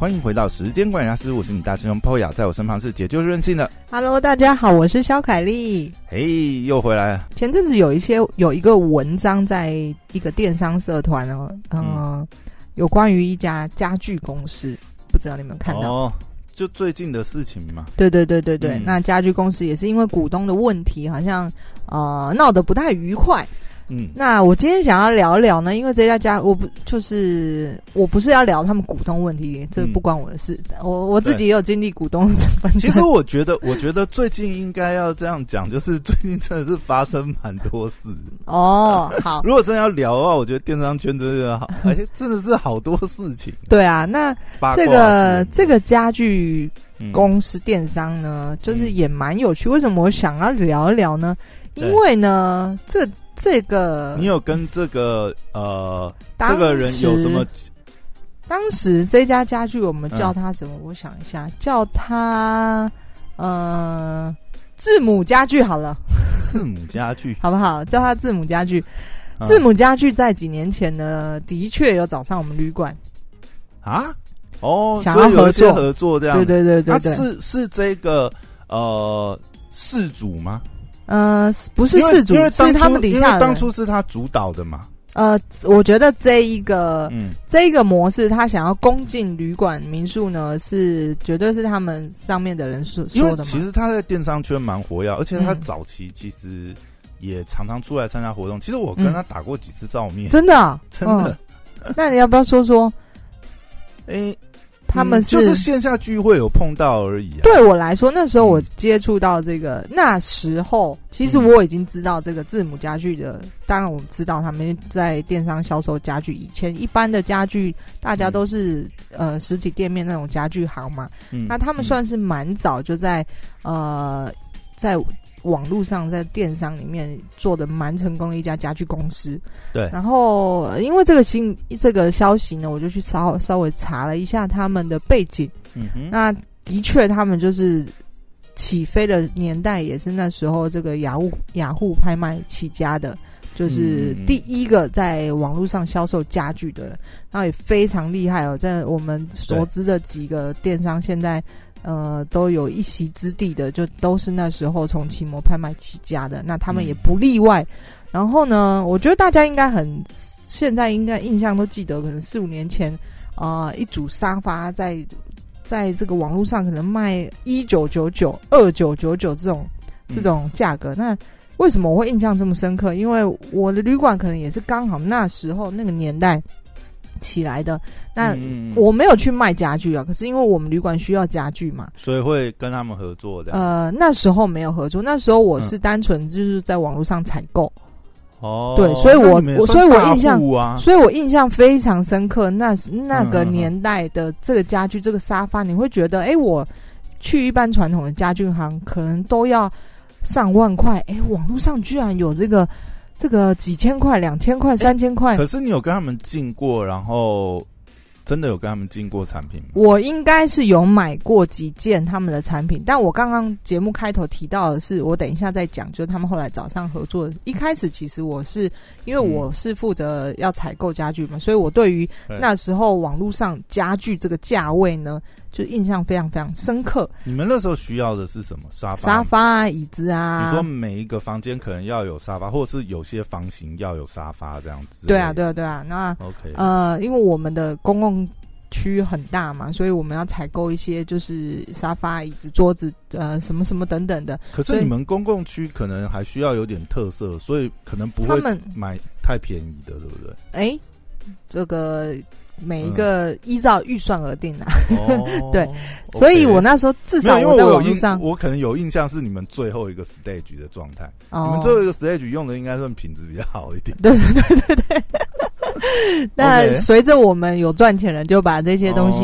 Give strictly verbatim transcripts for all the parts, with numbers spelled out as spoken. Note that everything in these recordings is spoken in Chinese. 欢迎回到时间管理大师，我是你大师兄 Poya， 在我身旁是解救任性的 Hello， 大家好，我是肖凯丽。嘿、hey， 又回来了。前阵子有一些有一个文章在一个电商社团哦、呃嗯，有关于一家家具公司，不知道你们有看到哦。就最近的事情嘛，对对对对对、嗯、那家具公司也是因为股东的问题好像呃闹得不太愉快。嗯，那我今天想要聊一聊呢，因为这家家我不就是我不是要聊他们股东问题，这不关我的事、嗯、我我自己也有经历股东纷争。其实我觉得我觉得最近应该要这样讲，就是最近真的是发生蛮多事哦。好，如果真的要聊的话，我觉得电商圈真的好哎、欸，真的是好多事情。对啊，那这个这个家具公司电商呢、嗯、就是也蛮有趣。为什么我想要聊一聊呢？因为呢这这个你有跟这个呃这个人有什么？当时这家家具我们叫他什么、嗯、我想一下，叫他呃字母家具好了。字母家具好不好？叫他字母家具、嗯、字母家具在几年前呢的确有找上我们旅馆啊，哦，想要合作合作这样。对对对 对, 对, 对、啊、是是这个呃事主吗？呃，不是事主，因为是他们底下的人，因为当初是他主导的嘛。呃，我觉得这一个、嗯、这一个模式，他想要攻进旅馆民宿呢，是绝对是他们上面的人说说的嘛。因为其实他在电商圈蛮活跃，而且他早期其实也常常出来参加活动、嗯。其实我跟他打过几次照面，嗯、真的、啊、真的、嗯。那你要不要说说？哎、欸。他们是、嗯、就是线下聚会有碰到而已、啊。对我来说，那时候我接触到这个、嗯，那时候其实我已经知道这个字母家具的。嗯、当然，我知道他们在电商销售家具。以前一般的家具，大家都是、嗯、呃实体店面那种家具行嘛。嗯、那他们算是蛮早就在、嗯、呃在网络上在电商里面做的蛮成功的一家家具公司。对。然后因为这个新这个消息呢，我就去稍稍微查了一下他们的背景。嗯哼。那的确，他们就是起飞的年代也是那时候这个雅虎雅虎拍卖起家的，就是第一个在网络上销售家具的人，然后也非常厉害哦，在我们所知的几个电商现在。呃，都有一席之地的，就都是那时候从奇摩拍卖起家的，那他们也不例外。嗯、然后呢，我觉得大家应该很，现在应该印象都记得，可能四五年前，呃，一组沙发在在这个网络上可能卖一九九九、二九九九这种这种价格、嗯。那为什么我会印象这么深刻？因为我的旅馆可能也是刚好那时候那个年代。起来的，那我没有去卖家具啊、嗯、可是因为我们旅馆需要家具嘛，所以会跟他们合作的。呃那时候没有合作，那时候我是单纯就是在网络上采购哦、嗯、对，所以我、啊、我所以我印象所以我印象非常深刻，那那个年代的这个家具这个沙发，你会觉得哎、欸、我去一般传统的家具行可能都要上万块，哎、欸、网络上居然有这个这个几千块、两千块、三千块。可是你有跟他们进过，然后真的有跟他们进过产品吗？我应该是有买过几件他们的产品，但我刚刚节目开头提到的是，我等一下再讲，就是他们后来早上合作的。一开始其实我是因为我是负责要采购家具嘛，所以我对于那时候网络上家具这个价位呢，就印象非常非常深刻。你们那时候需要的是什么？沙发、沙发啊、椅子啊。你说每一个房间可能要有沙发，或者是有些房型要有沙发这样子。对啊，对啊，对啊。那 OK， 呃，因为我们的公共区很大嘛，所以我们要采购一些就是沙发、椅子、桌子，呃，什么什么等等的。可是你们公共区可能还需要有点特色，所以可能不会买太便宜的，对不对？哎、欸，这个。每一个依照预算而定啊、嗯，对、哦，所以我那时候至少我在网络上我，我可能有印象是你们最后一个 stage 的状态、哦，你们最后一个 stage 用的应该算品质比较好一点。对对对对对。那随着我们有赚钱了，就把这些东西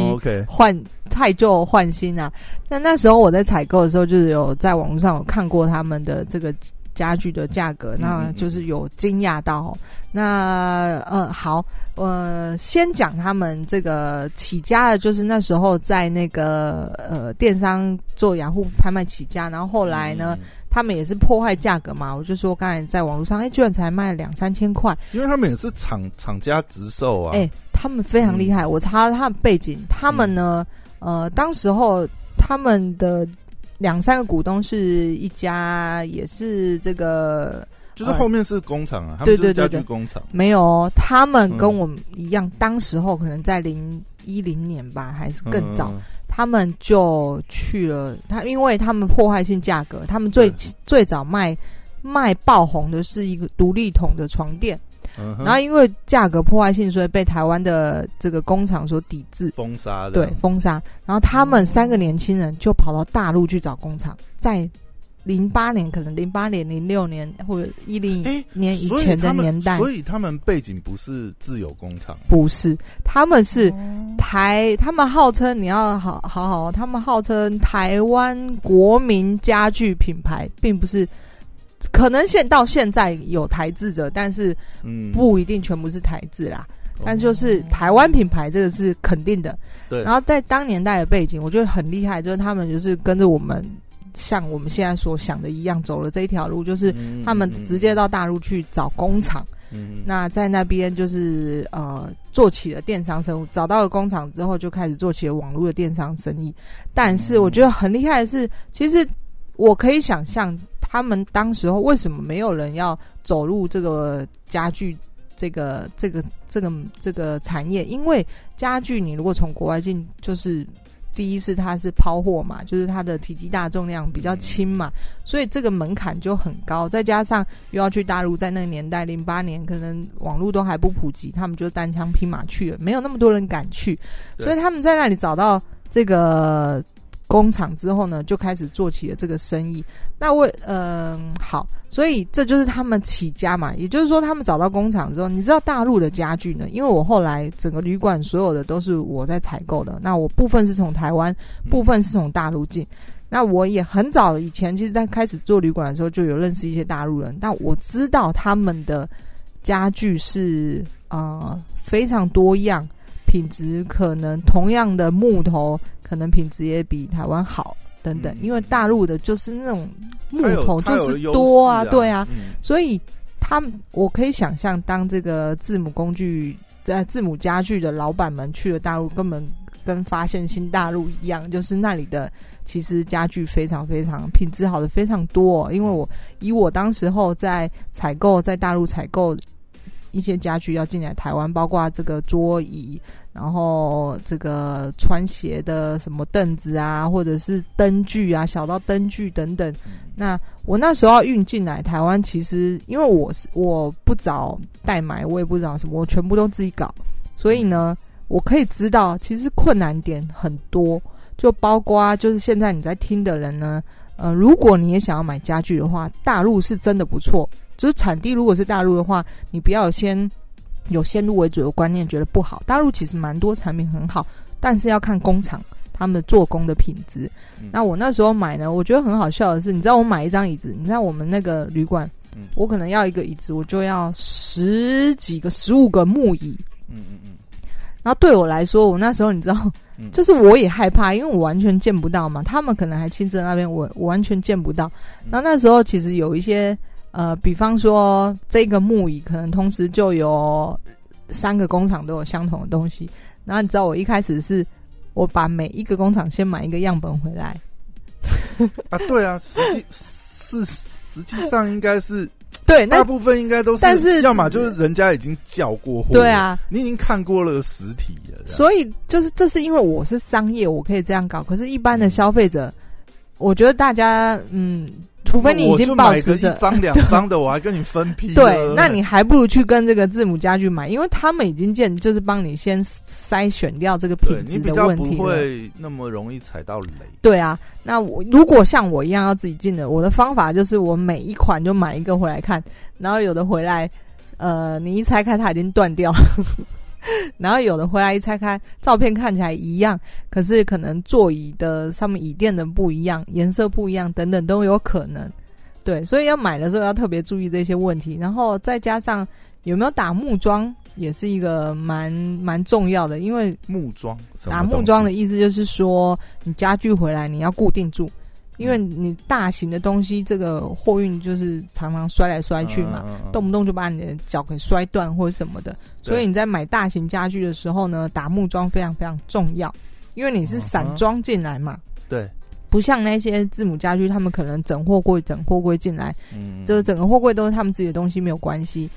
换、哦 okay、太旧换新啊。那那时候我在采购的时候，就是有在网络上有看过他们的这个家具的价格，那就是有惊讶到、哦、那呃好呃先讲他们这个起家的，就是那时候在那个呃电商做雅虎拍卖起家，然后后来呢、嗯、他们也是破坏价格嘛，我就说刚才在网络上哎、欸、居然才卖两三千块，因为他们也是厂厂家直售啊，哎、欸、他们非常厉害、嗯、我查他的背景，他们呢、嗯、呃当时候他们的两三个股东是一家，也是这个，就是后面是工厂啊、呃，他们就是家具工厂。没有，他们跟我们一样，嗯、当时候可能在零一零年吧，还是更早、嗯，他们就去了。他因为他们破坏性价格，他们最最早卖卖爆红的是一个独立筒的床垫。嗯、然后因为价格破坏性，所以被台湾的这个工厂所抵制封杀，对，封杀。然后他们三个年轻人就跑到大陆去找工厂，在零八年，可能零八年、零六年或者一零年以前的年代、欸所，所以他们背景不是自有工厂，不是，他们是台，他们号称你要好好好，他们号称台湾国民家具品牌，并不是。可能现到现在有台制者，但是不一定全部是台制啦、嗯、但就是台湾品牌这个是肯定的，对。然后在当年代的背景我觉得很厉害，就是他们就是跟着我们像我们现在所想的一样走了这一条路，就是他们直接到大陆去找工厂、嗯、那在那边就是呃做起了电商生意，找到了工厂之后就开始做起了网络的电商生意。但是我觉得很厉害的是，其实我可以想象他们当时候为什么没有人要走入这个家具这个这个这个这个产业，因为家具你如果从国外进，就是第一是它是抛货嘛，就是它的体积大重量比较轻嘛，所以这个门槛就很高，再加上又要去大陆，在那个年代零八年可能网络都还不普及，他们就单枪匹马去了，没有那么多人敢去，所以他们在那里找到这个工厂之后呢，就开始做起了这个生意。那我嗯、呃、好，所以这就是他们起家嘛，也就是说他们找到工厂之后，你知道大陆的家具呢，因为我后来整个旅馆所有的都是我在采购的，那我部分是从台湾，部分是从大陆进。那我也很早以前其实在开始做旅馆的时候就有认识一些大陆人，但我知道他们的家具是呃非常多样，品质可能同样的木头可能品质也比台湾好等等、嗯、因为大陆的就是那种木头就是多啊，对啊、嗯、所以他们我可以想象当这个字母工具在、呃、字母家具的老板们去了大陆，根本跟发现新大陆一样，就是那里的其实家具非常非常品质好的非常多、哦、因为我以我当时候在采购在大陆采购一些家具要进来台湾，包括这个桌椅，然后这个穿鞋的什么凳子啊，或者是灯具啊，小到灯具等等。那我那时候要运进来台湾，其实因为我是我不找代买，我也不找什么，我全部都自己搞，所以呢，我可以知道其实困难点很多，就包括就是现在你在听的人呢，呃，如果你也想要买家具的话，大陆是真的不错。就是产地如果是大陆的话，你不要先有先入为主的观念觉得不好，大陆其实蛮多产品很好，但是要看工厂他们做工的品质、嗯、那我那时候买呢，我觉得很好笑的是，你知道我买一张椅子，你知道我们那个旅馆、嗯、我可能要一个椅子我就要十几个十五个木椅，嗯嗯嗯，然后对我来说我那时候你知道就是我也害怕，因为我完全见不到嘛，他们可能还亲自那边，我我完全见不到。然后那时候其实有一些呃，比方说这个木椅可能同时就有三个工厂都有相同的东西，然后你知道我一开始是我把每一个工厂先买一个样本回来啊，对啊，实际是实际上应该是对，那大部分应该都是，但是要么就是人家已经叫过货，对啊，你已经看过了实体了，所以就是这是因为我是商业，我可以这样搞，可是一般的消费者、嗯、我觉得大家嗯。除非你已经保持着一张两张的，我还跟你分批。对，那你还不如去跟这个字母家具买，因为他们已经见就是帮你先筛选掉这个品质的问题了，你比较不会那么容易踩到雷。对啊，那我如果像我一样要自己进的，我的方法就是我每一款就买一个回来看，然后有的回来，呃，你一拆开它已经断掉了。然后有的回来一拆开，照片看起来一样，可是可能座椅的上面椅垫的不一样，颜色不一样等等都有可能，对，所以要买的时候要特别注意这些问题，然后再加上有没有打木桩也是一个蛮蛮重要的，因为木桩打木桩的意思就是说你家具回来你要固定住，因为你大型的东西这个货运就是常常摔来摔去嘛，嗯、动不动就把你的脚给摔断或者什么的，所以你在买大型家具的时候呢，打木桩非常非常重要，因为你是散装进来嘛，嗯、对，不像那些字母家具他们可能整货柜整货柜进来，嗯、就是整个货柜都是他们自己的东西没有关系，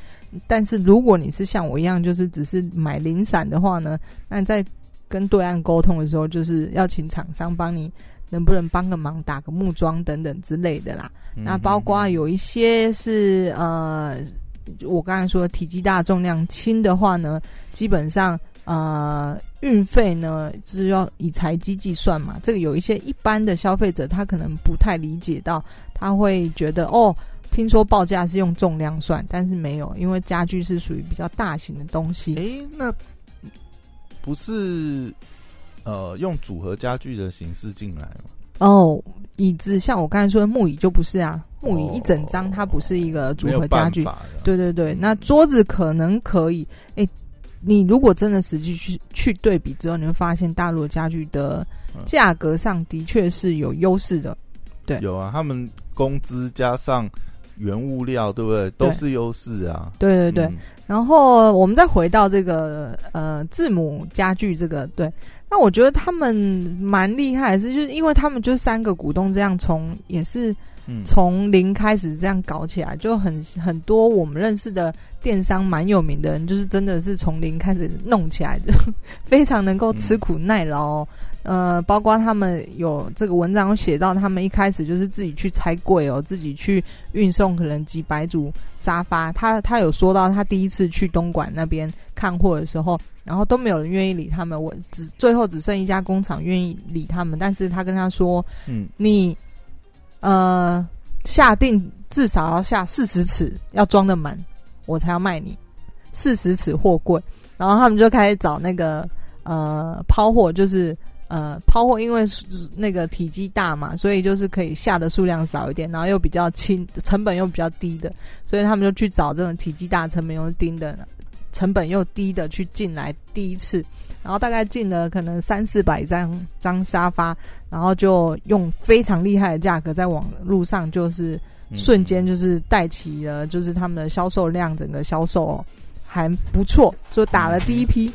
但是如果你是像我一样就是只是买零散的话呢，那你在跟对岸沟通的时候就是要请厂商帮你能不能帮个忙打个木桩等等之类的啦，嗯、那包括有一些是呃，我刚才说体积大重量轻的话呢，基本上呃运费呢是要以材积计算嘛，这个有一些一般的消费者他可能不太理解到，他会觉得哦听说报价是用重量算，但是没有，因为家具是属于比较大型的东西。诶，那不是呃，用组合家具的形式进来吗？哦，椅子像我刚才说的木椅就不是啊，木椅一整张它不是一个组合家具，对对对。那桌子可能可以，哎，你如果真的实际去去对比之后，你会发现大陆的家具的价格上的确是有优势的，对，有啊，他们工资加上原物料，对不对？都是优势啊，对对对。嗯、然后我们再回到这个呃字母家具这个，对。那我觉得他们蛮厉害的是，就是因为他们就是三个股东这样从也是从零开始这样搞起来，就很很多我们认识的电商蛮有名的人，就是真的是从零开始弄起来的，非常能够吃苦耐劳。嗯、呃，包括他们有这个文章写到，他们一开始就是自己去拆柜哦，自己去运送可能几百组沙发。他他有说到，他第一次去东莞那边看货的时候。然后都没有人愿意理他们，我只最后只剩一家工厂愿意理他们，但是他跟他说，嗯，你呃下定至少要下四十尺，要装得满，我才要卖你四十尺货柜。然后他们就开始找那个呃抛货，就是呃抛货，因为那个体积大嘛，所以就是可以下的数量少一点，然后又比较轻，成本又比较低的，所以他们就去找这种体积大、成本又低的呢。成本又低的去进来第一次，然后大概进了可能三四百张张沙发，然后就用非常厉害的价格在网路上就是瞬间就是带起了，就是他们的销售量，整个销售、哦、还不错，就打了第一批。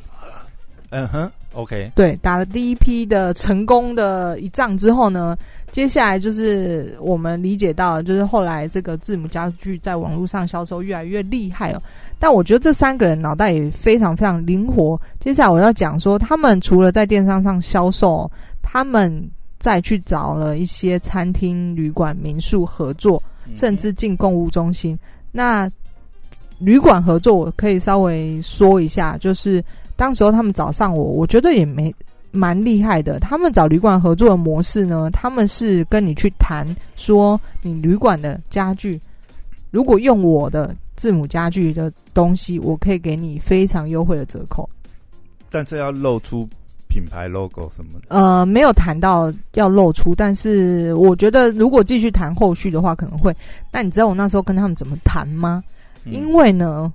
嗯哼 ，OK。对，打了第一批的成功的一仗之后呢，接下来就是我们理解到，就是后来这个字母家具在网络上销售越来越厉害哦。但我觉得这三个人脑袋也非常非常灵活。接下来我要讲说，他们除了在电商上销售、哦，他们再去找了一些餐厅、旅馆、民宿合作，甚至进购物中心。那旅馆合作，我可以稍微说一下，就是。当时候他们找上我，我觉得也没蛮厉害的。他们找旅馆合作的模式呢，他们是跟你去谈说，你旅馆的家具如果用我的字母家具的东西，我可以给你非常优惠的折扣。但这要露出品牌 logo 什么的？呃，没有谈到要露出，但是我觉得如果继续谈后续的话，可能会。那你知道我那时候跟他们怎么谈吗？嗯、因为呢，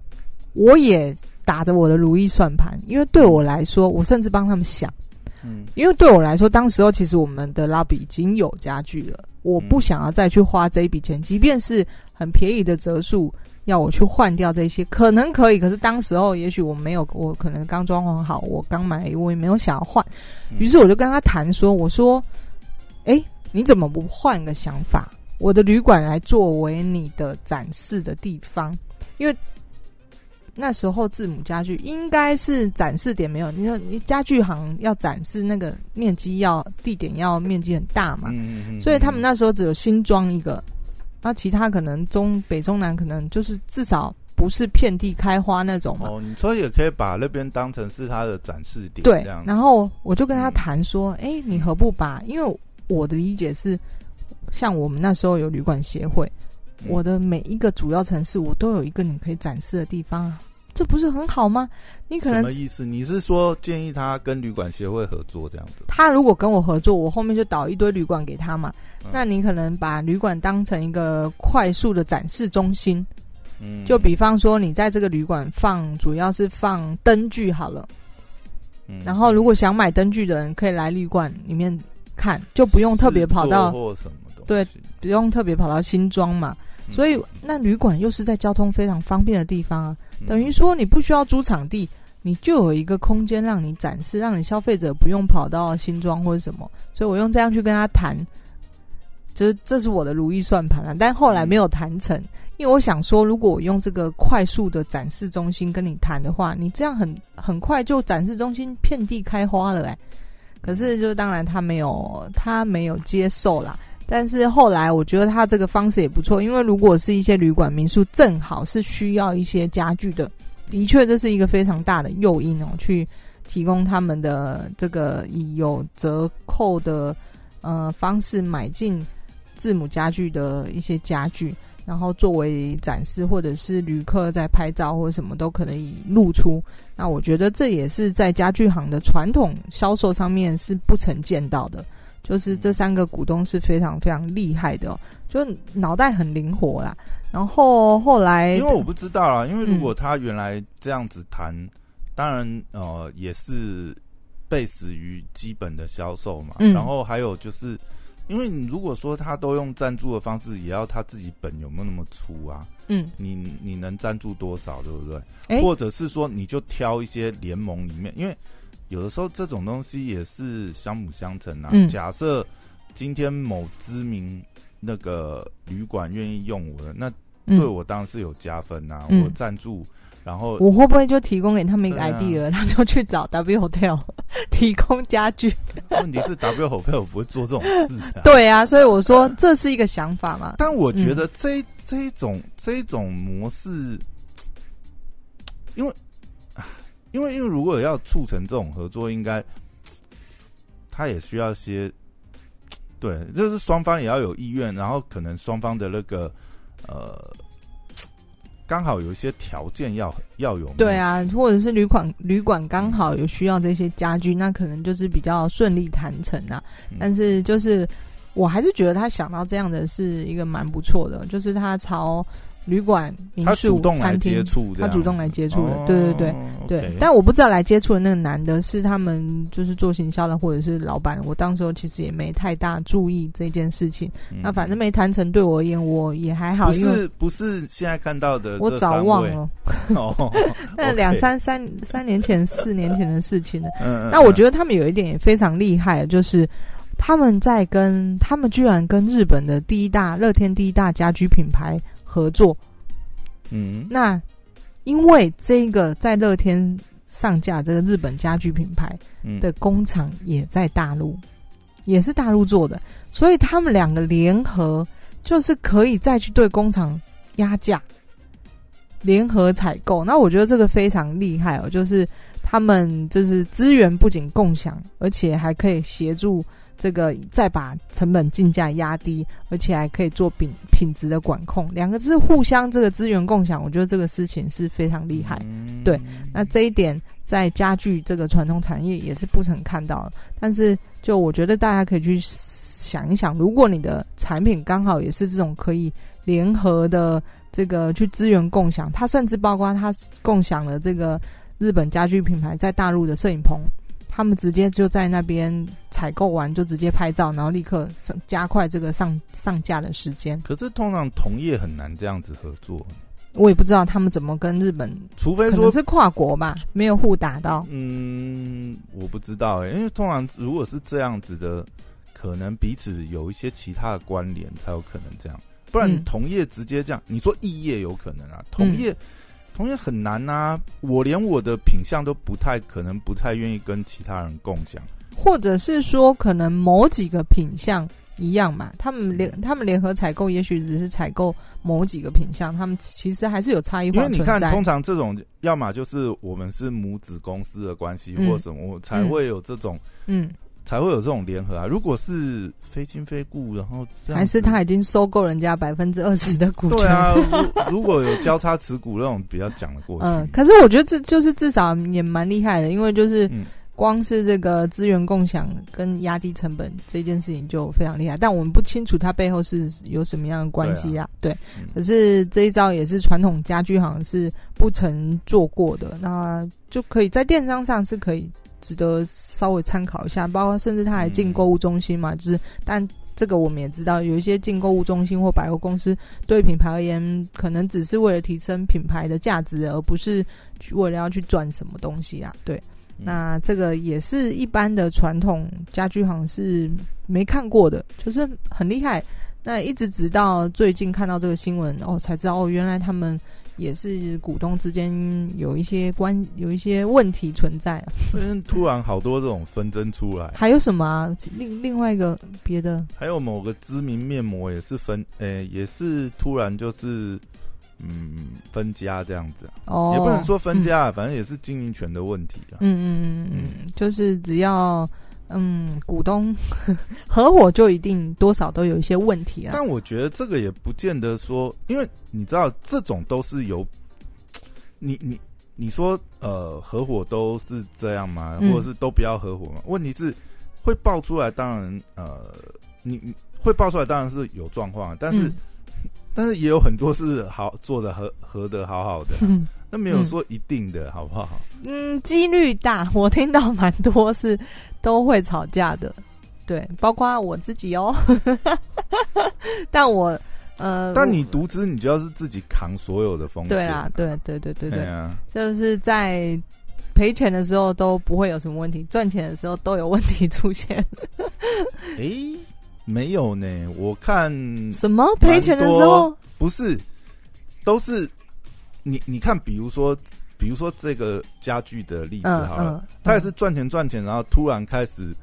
我也。打着我的如意算盘，因为对我来说，我甚至帮他们想，嗯，因为对我来说，当时候其实我们的 lobby 已经有家具了，我不想要再去花这一笔钱，即便是很便宜的折数，要我去换掉这些，可能可以，可是当时候也许我没有，我可能刚装潢好，我刚买，我也没有想要换，于是我就跟他谈说，我说，哎，你怎么不换个想法？我的旅馆来作为你的展示的地方，因为。那时候字母家具应该是展示点没有，你说你家具行要展示那个面积要地点要面积很大嘛，嗯嗯嗯、所以他们那时候只有新装一个，那其他可能中北中南可能就是至少不是遍地开花那种嘛。哦，你说也可以把那边当成是他的展示点，对。然后我就跟他谈说，哎、嗯欸，你何不把？因为我的理解是，像我们那时候有旅馆协会，嗯、我的每一个主要城市我都有一个你可以展示的地方啊。这不是很好吗？你可能什么意思？你是说建议他跟旅馆协会合作这样子？他如果跟我合作，我后面就导一堆旅馆给他嘛。嗯、那你可能把旅馆当成一个快速的展示中心。嗯，就比方说你在这个旅馆放，主要是放灯具好了。嗯，然后如果想买灯具的人，可以来旅馆里面看，就不用特别跑到或什么东西，对，不用特别跑到新庄嘛。所以那旅馆又是在交通非常方便的地方啊，等于说你不需要租场地，你就有一个空间让你展示，让你消费者不用跑到新庄或者什么。所以我用这样去跟他谈，就是这是我的如意算盘啦，但后来没有谈成，因为我想说如果我用这个快速的展示中心跟你谈的话，你这样很很快就展示中心遍地开花了欸。可是就当然他没有他没有接受啦，但是后来我觉得他这个方式也不错，因为如果是一些旅馆民宿正好是需要一些家具的，的确这是一个非常大的诱因哦，去提供他们的这个以有折扣的呃方式买进字母家具的一些家具，然后作为展示，或者是旅客在拍照或什么都可以露出。那我觉得这也是在家具行的传统销售上面是不曾见到的，就是这三个股东是非常非常厉害的哦，就脑袋很灵活啦。然后后来因为我不知道啦，因为如果他原来这样子谈、嗯、当然呃也是base于基本的销售嘛、嗯、然后还有就是因为你如果说他都用赞助的方式，也要他自己本有没有那么粗啊，嗯，你你能赞助多少，对不对、欸、或者是说你就挑一些联盟里面，因为有的时候这种东西也是相辅相成啊、嗯、假设今天某知名那个旅馆愿意用我的，那对我当然是有加分啊、嗯、我赞助，然后我会不会就提供给他们一个 idea、啊、然后就去找 W Hotel 提供家具？问题是 W Hotel 不会做这种事、啊、对啊，所以我说这是一个想法嘛。但我觉得这、嗯、这种这种模式，因为因为因为如果要促成这种合作，应该他也需要些，对，就是双方也要有意愿，然后可能双方的那个呃刚好有一些条件要要有，对啊，或者是旅馆旅馆刚好有需要这些家具，那可能就是比较顺利谈成啊、嗯、但是就是我还是觉得他想到这样的是一个蛮不错的，就是他朝旅馆民宿餐厅他主动来接触的、哦、对对对、okay、对，但我不知道来接触的那个男的是他们就是做行销的或者是老板，我当时候其实也没太大注意这件事情、嗯、那反正没谈成对我而言我也还好，不是不是现在看到的我早忘了那两三三三年前四年前的事情了嗯嗯嗯。那我觉得他们有一点也非常厉害，就是他们在跟他们居然跟日本的第一大乐天第一大家居品牌合作，嗯，那因为这个在乐天上架这个日本家具品牌的工厂也在大陆、嗯、也是大陆做的，所以他们两个联合就是可以再去对工厂压价，联合采购。那我觉得这个非常厉害哦，就是他们就是资源不仅共享，而且还可以协助这个再把成本进价压低，而且还可以做品品质的管控，两个是互相这个资源共享，我觉得这个事情是非常厉害、嗯、对，那这一点在家具这个传统产业也是不曾看到的。但是就我觉得大家可以去想一想，如果你的产品刚好也是这种可以联合的这个去资源共享，它甚至包括它共享了这个日本家具品牌在大陆的摄影棚，他们直接就在那边采购完就直接拍照，然后立刻加快这个上上架的时间。可是通常同业很难这样子合作，我也不知道他们怎么跟日本，除非说可能是跨国吧，没有互打到。嗯，我不知道、欸、因为通常如果是这样子的，可能彼此有一些其他的关联才有可能这样，不然同业直接这样、嗯、你说异业有可能啊，同业、嗯同业很难啊，我连我的品相都不太可能不太愿意跟其他人共享，或者是说可能某几个品相一样嘛，他们联他们联合采购也许只是采购某几个品相，他们其实还是有差异化存在。因为你看通常这种要么就是我们是母子公司的关系或什么、嗯、我才会有这种嗯才会有这种联合啊。如果是非亲非故，然后这样还是他已经收购人家百分之二十的股权，对啊，如果有交叉持股那种比较讲得过去。嗯，可是我觉得这就是至少也蛮厉害的，因为就是光是这个资源共享跟压低成本这件事情就非常厉害，但我们不清楚它背后是有什么样的关系啊。对，可是这一招也是传统家具行是不曾做过的，那就可以在电商上是可以。值得稍微参考一下，包括甚至他还进购物中心嘛，嗯、就是但这个我们也知道，有一些进购物中心或百货公司对品牌而言，可能只是为了提升品牌的价值，而不是为了要去赚什么东西啊。对，嗯、那这个也是一般的传统家居行是没看过的，就是很厉害。那一直直到最近看到这个新闻，哦，才知道哦，原来他们。也是股东之间有一些关有一些问题存在、啊，所以突然好多这种纷争出来。还有什么、啊、另另外一个别的？还有某个知名面膜也是分，诶、欸，也是突然就是嗯分家这样子、啊，哦，也不能说分家、啊嗯，反正也是经营权的问题、啊、嗯嗯嗯嗯，就是只要。嗯，股东合伙就一定多少都有一些问题啊。但我觉得这个也不见得说，因为你知道这种都是由你你你说呃合伙都是这样吗？或者是都不要合伙吗？嗯、问题是会爆出来，当然呃你会爆出来当然是有状况，但是、嗯、但是也有很多是好做的合合的好好的、啊。嗯那没有说一定的、嗯、好不好？嗯，几率大，我听到蛮多是都会吵架的，对，包括我自己哦。但我呃，但你独资，你就要是自己扛所有的风险、啊。对啊，对对对对对，對啊、就是在赔钱的时候都不会有什么问题，赚钱的时候都有问题出现。哎、欸，没有呢，我看什么赔钱的时候不是都是。你你看，比如说，比如说这个家具的例子好了，他、嗯嗯嗯、也是赚钱赚钱，然后突然开始，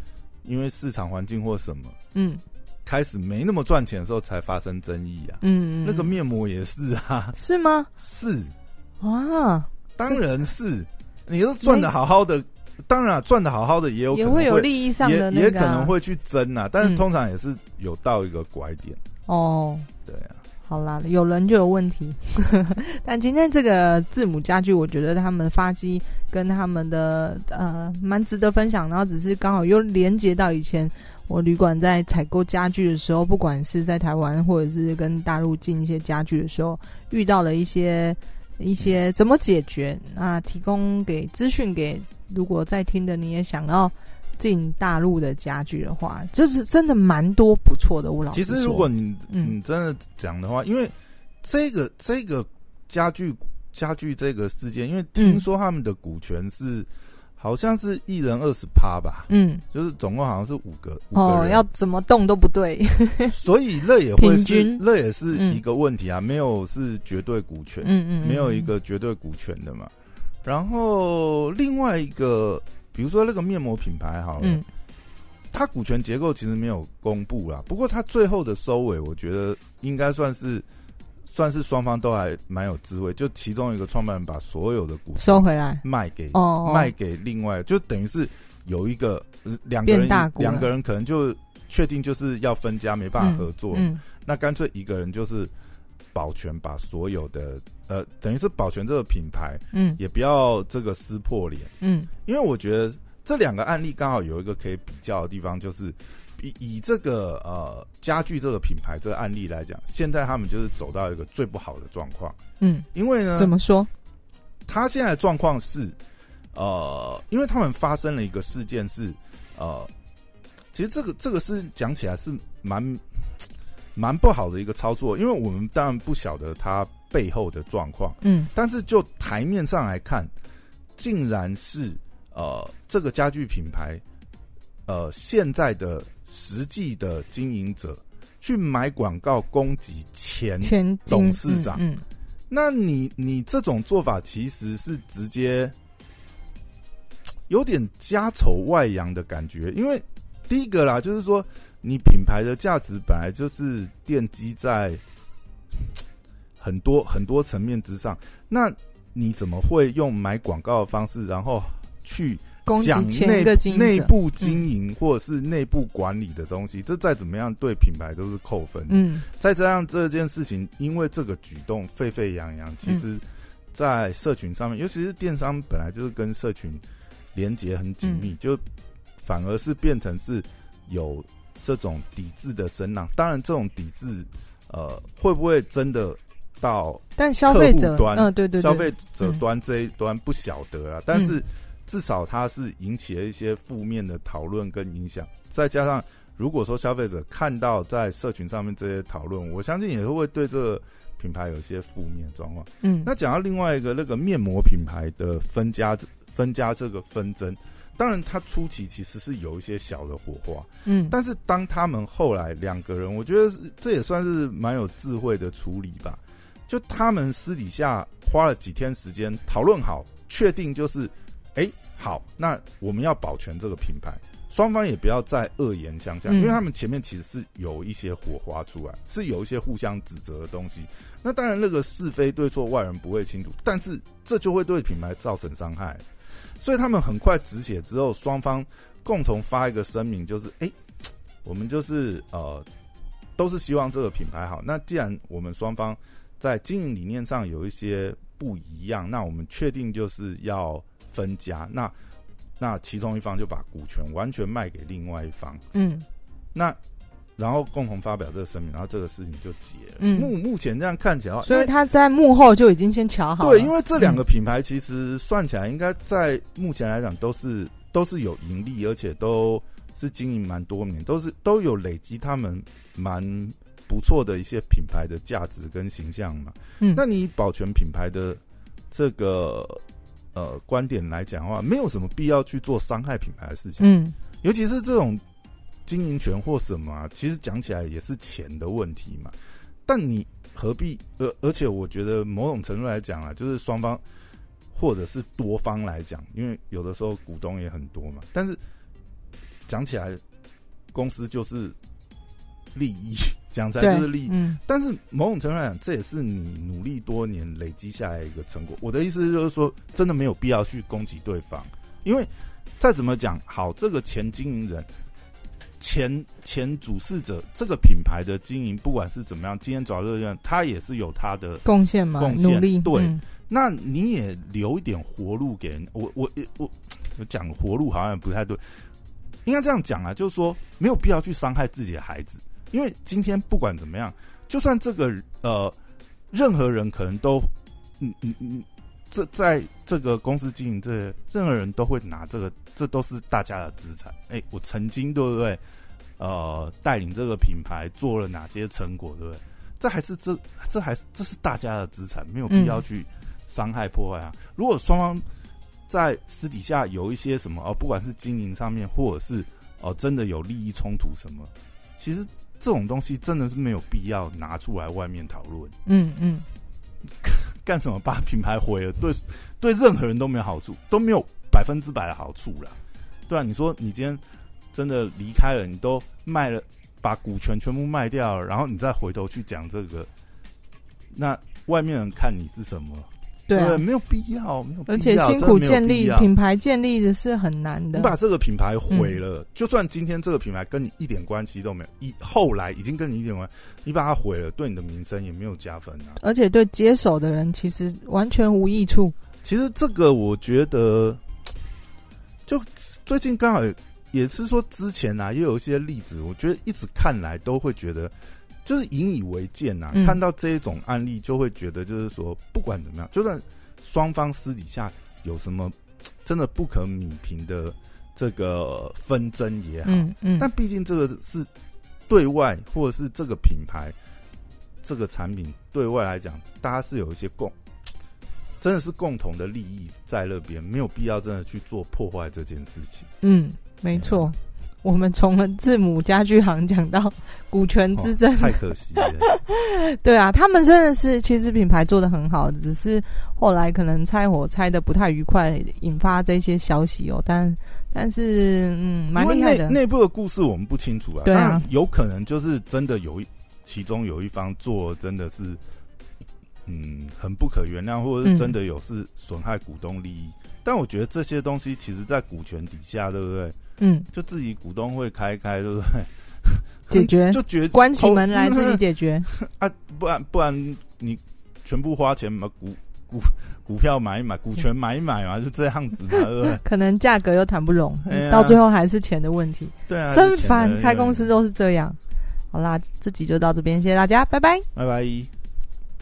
因为市场环境或什么，嗯，开始没那么赚钱的时候才发生争议啊。嗯，那个面膜也是啊，是吗？是啊，当然是，你都赚的好好的，当然赚、啊、的好好的也有可能會也会有利益上的、那個啊也，也可能会去争啊，但是通常也是有到一个拐点、嗯、哦，对啊。好啦，有人就有问题。但今天这个字母家具，我觉得他们发迹跟他们的呃蛮值得分享，然后只是刚好又连接到以前我旅馆在采购家具的时候，不管是在台湾或者是跟大陆进一些家具的时候，遇到了一些一些怎么解决，那提供给资讯给如果在听的你也想要进大陆的家具的话，就是真的蛮多不错的。我老实说，其实如果你、嗯、你真的讲的话，因为这个这个家具家具这个事件，因为听说他们的股权是、嗯、好像是一人二十趴吧，嗯，就是总共好像是五个五个人，哦，要怎么动都不对，所以那也会是那也是一个问题啊，没有是绝对股权，嗯 嗯, 嗯，没有一个绝对股权的嘛。然后另外一个。比如说那个面膜品牌好了、嗯，它股权结构其实没有公布啦，不过它最后的收尾，我觉得应该算是算是双方都还蛮有智慧，就其中一个创办人把所有的股权收回来，卖给哦哦卖给另外，就等于是有一个两个人两个人可能就确定就是要分家，没办法合作，嗯嗯、那干脆一个人就是保全把所有的。呃，等于是保全这个品牌，嗯，也不要这个撕破脸，嗯，因为我觉得这两个案例刚好有一个可以比较的地方，就是以以这个呃家具这个品牌这个案例来讲，现在他们就是走到一个最不好的状况，嗯，因为呢，怎么说？他现在的状况是，呃，因为他们发生了一个事件是，呃，其实这个这个是讲起来是蛮蛮不好的一个操作，因为我们当然不晓得他。背后的状况，嗯，但是就台面上来看，竟然是呃这个家具品牌，呃现在的实际的经营者去买广告攻击前董事长，嗯嗯、那你你这种做法其实是直接有点家丑外扬的感觉，因为第一个啦，就是说你品牌的价值本来就是奠基在。很多很多层面之上，那你怎么会用买广告的方式，然后去攻击前一个经营者，内部经营或者是内部管理的东西、嗯、这再怎么样对品牌都是扣分的、嗯、再加上这件事情因为这个举动沸沸扬扬，其实在社群上面、嗯、尤其是电商本来就是跟社群连结很紧密、嗯、就反而是变成是有这种抵制的声浪。当然这种抵制呃，会不会真的到但消费者端、嗯、对对对消费者端这一端不晓得啦、嗯、但是至少它是引起了一些负面的讨论跟影响，再加上如果说消费者看到在社群上面这些讨论，我相信也会对这个品牌有一些负面状况。嗯，那讲到另外一个那个面膜品牌的分家分家这个纷争，当然它初期其实是有一些小的火花，嗯，但是当他们后来两个人，我觉得这也算是蛮有智慧的处理吧，就他们私底下花了几天时间讨论好，确定就是哎，好，那我们要保全这个品牌，双方也不要再恶言相向、嗯、因为他们前面其实是有一些火花出来，是有一些互相指责的东西，那当然那个是非对错外人不会清楚，但是这就会对品牌造成伤害，所以他们很快止血之后，双方共同发一个声明，就是哎，我们就是呃，都是希望这个品牌好，那既然我们双方在经营理念上有一些不一样，那我们确定就是要分家，那那其中一方就把股权完全卖给另外一方，嗯，那然后共同发表这个声明，然后这个事情就结了。嗯，目目前这样看起来，所以他在幕后就已经先瞧好了。对，因为这两个品牌其实算起来，应该在目前来讲都是都是有盈利，而且都是经营蛮多年，都是都有累积他们蛮不错的一些品牌的价值跟形象嘛。嗯，那你保全品牌的这个。呃，观点来讲的话，没有什么必要去做伤害品牌的事情。嗯，尤其是这种经营权或什么啊，其实讲起来也是钱的问题嘛。但你何必？呃，而且我觉得某种程度来讲啊，就是双方或者是多方来讲，因为有的时候股东也很多嘛。但是讲起来，公司就是利益，讲起来就是利益。嗯，但是某种程度来讲，这也是你努力多年累积下来一个成果。我的意思就是说，真的没有必要去攻击对方，因为再怎么讲，好，这个前经营人、前前主事者，这个品牌的经营，不管是怎么样，今天找这样，他也是有他的贡献嘛，贡献努力。对、嗯，那你也留一点活路给人。我我我我讲活路好像也不太对，应该这样讲啊，就是说没有必要去伤害自己的孩子。因为今天不管怎么样，就算这个呃，任何人可能都，嗯嗯嗯，这在这个公司经营，这任何人都会拿这个，这都是大家的资产。哎，我曾经对不对？呃，带领这个品牌做了哪些成果，对不对？这还是这这还是这是大家的资产，没有必要去伤害破坏啊。嗯、如果双方在私底下有一些什么，哦、呃，不管是经营上面，或者是哦、呃，真的有利益冲突什么，其实。这种东西真的是没有必要拿出来外面讨论。嗯嗯，干什么把品牌毁了？对对，任何人都没有好处，都没有百分之百的好处啦。对啊，你说你今天真的离开了，你都卖了，把股权全部卖掉了，然后你再回头去讲这个，那外面人看你是什么？对、啊，没有必要，没有必要。而且辛苦建立品牌，建立的是很难的。你把这个品牌毁了、嗯，就算今天这个品牌跟你一点关系都没有，以后来已经跟你一点关系，你把它毁了，对你的名声也没有加分啊。而且对接手的人其实完全无益处。其实这个我觉得，就最近刚好也是说之前啊，也有一些例子，我觉得一直看来都会觉得。就是引以为戒呐、啊嗯，看到这一种案例就会觉得，就是说不管怎么样，就算双方私底下有什么真的不可弭平的这个纷争也好，嗯嗯、但毕竟这个是对外或者是这个品牌、这个产品对外来讲，大家是有一些共，真的是共同的利益在那边，没有必要真的去做破坏这件事情。嗯，没错。嗯，我们从字母家具行讲到股权之争、哦，太可惜了。对啊，他们真的是其实品牌做得很好，只是后来可能拆伙拆得不太愉快，引发这些消息哦。但但是嗯，蛮厉害的。内部的故事我们不清楚啊，对啊，有可能就是真的有一其中有一方做真的是嗯很不可原谅，或者是真的有是损害股东利益、嗯、但我觉得这些东西其实在股权底下，对不对？嗯，就自己股东会开开，对不对？解决就决关起门来自己解决啊，不然不然你全部花钱嘛，股股股票买一买，股权买一买嘛，就这样子嘛，对不对？可能价格又谈不拢、啊，到最后还是钱的问题。对啊，真烦，开公司都是这样。好啦，这集就到这边，谢谢大家，拜拜，拜拜。